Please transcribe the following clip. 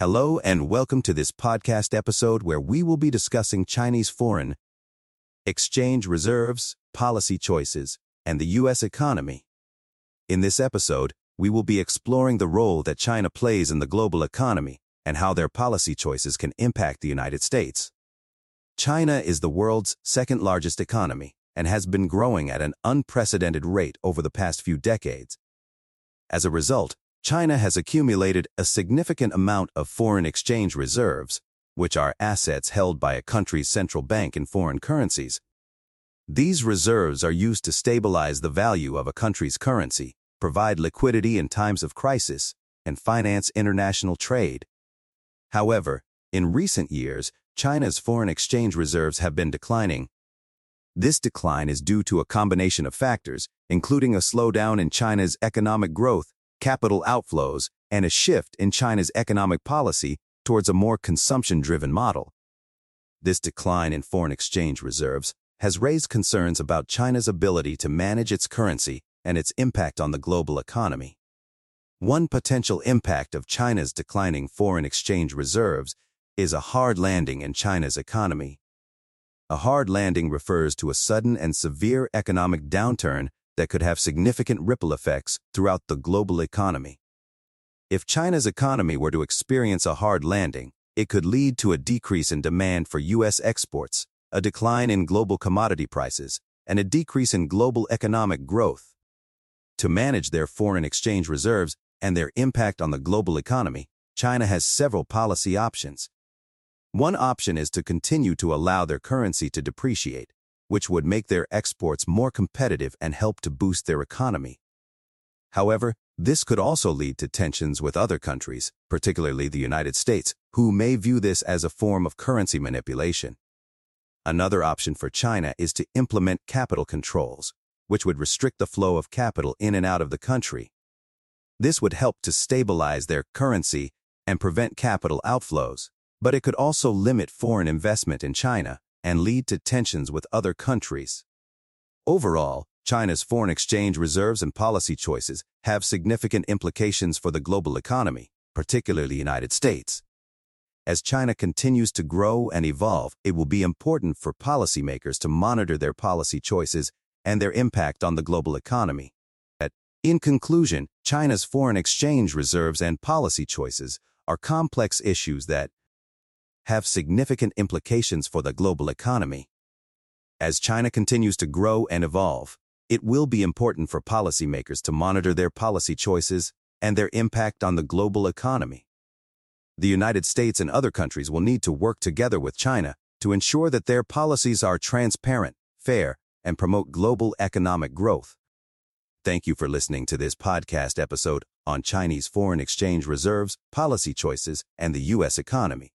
Hello and welcome to this podcast episode where we will be discussing Chinese foreign exchange reserves, policy choices, and the U.S. economy. In this episode, we will be exploring the role that China plays in the global economy and how their policy choices can impact the United States. China is the world's second largest economy and has been growing at an unprecedented rate over the past few decades. As a result, China has accumulated a significant amount of foreign exchange reserves, which are assets held by a country's central bank in foreign currencies. These reserves are used to stabilize the value of a country's currency, provide liquidity in times of crisis, and finance international trade. However, in recent years, China's foreign exchange reserves have been declining. This decline is due to a combination of factors, including a slowdown in China's economic growth, capital outflows, and a shift in China's economic policy towards a more consumption-driven model. This decline in foreign exchange reserves has raised concerns about China's ability to manage its currency and its impact on the global economy. One potential impact of China's declining foreign exchange reserves is a hard landing in China's economy. A hard landing refers to a sudden and severe economic downturn that could have significant ripple effects throughout the global economy. If China's economy were to experience a hard landing, it could lead to a decrease in demand for U.S. exports, a decline in global commodity prices, and a decrease in global economic growth. To manage their foreign exchange reserves and their impact on the global economy, China has several policy options. One option is to continue to allow their currency to depreciate, which would make their exports more competitive and help to boost their economy. However, this could also lead to tensions with other countries, particularly the United States, who may view this as a form of currency manipulation. Another option for China is to implement capital controls, which would restrict the flow of capital in and out of the country. This would help to stabilize their currency and prevent capital outflows, but it could also limit foreign investment in China and lead to tensions with other countries. Overall, China's foreign exchange reserves and policy choices have significant implications for the global economy, particularly the United States. As China continues to grow and evolve, it will be important for policymakers to monitor their policy choices and their impact on the global economy. In conclusion, China's foreign exchange reserves and policy choices are complex issues that have significant implications for the global economy. As China continues to grow and evolve, it will be important for policymakers to monitor their policy choices and their impact on the global economy. The United States and other countries will need to work together with China to ensure that their policies are transparent, fair, and promote global economic growth. Thank you for listening to this podcast episode on Chinese foreign exchange reserves, policy choices, and the U.S. economy.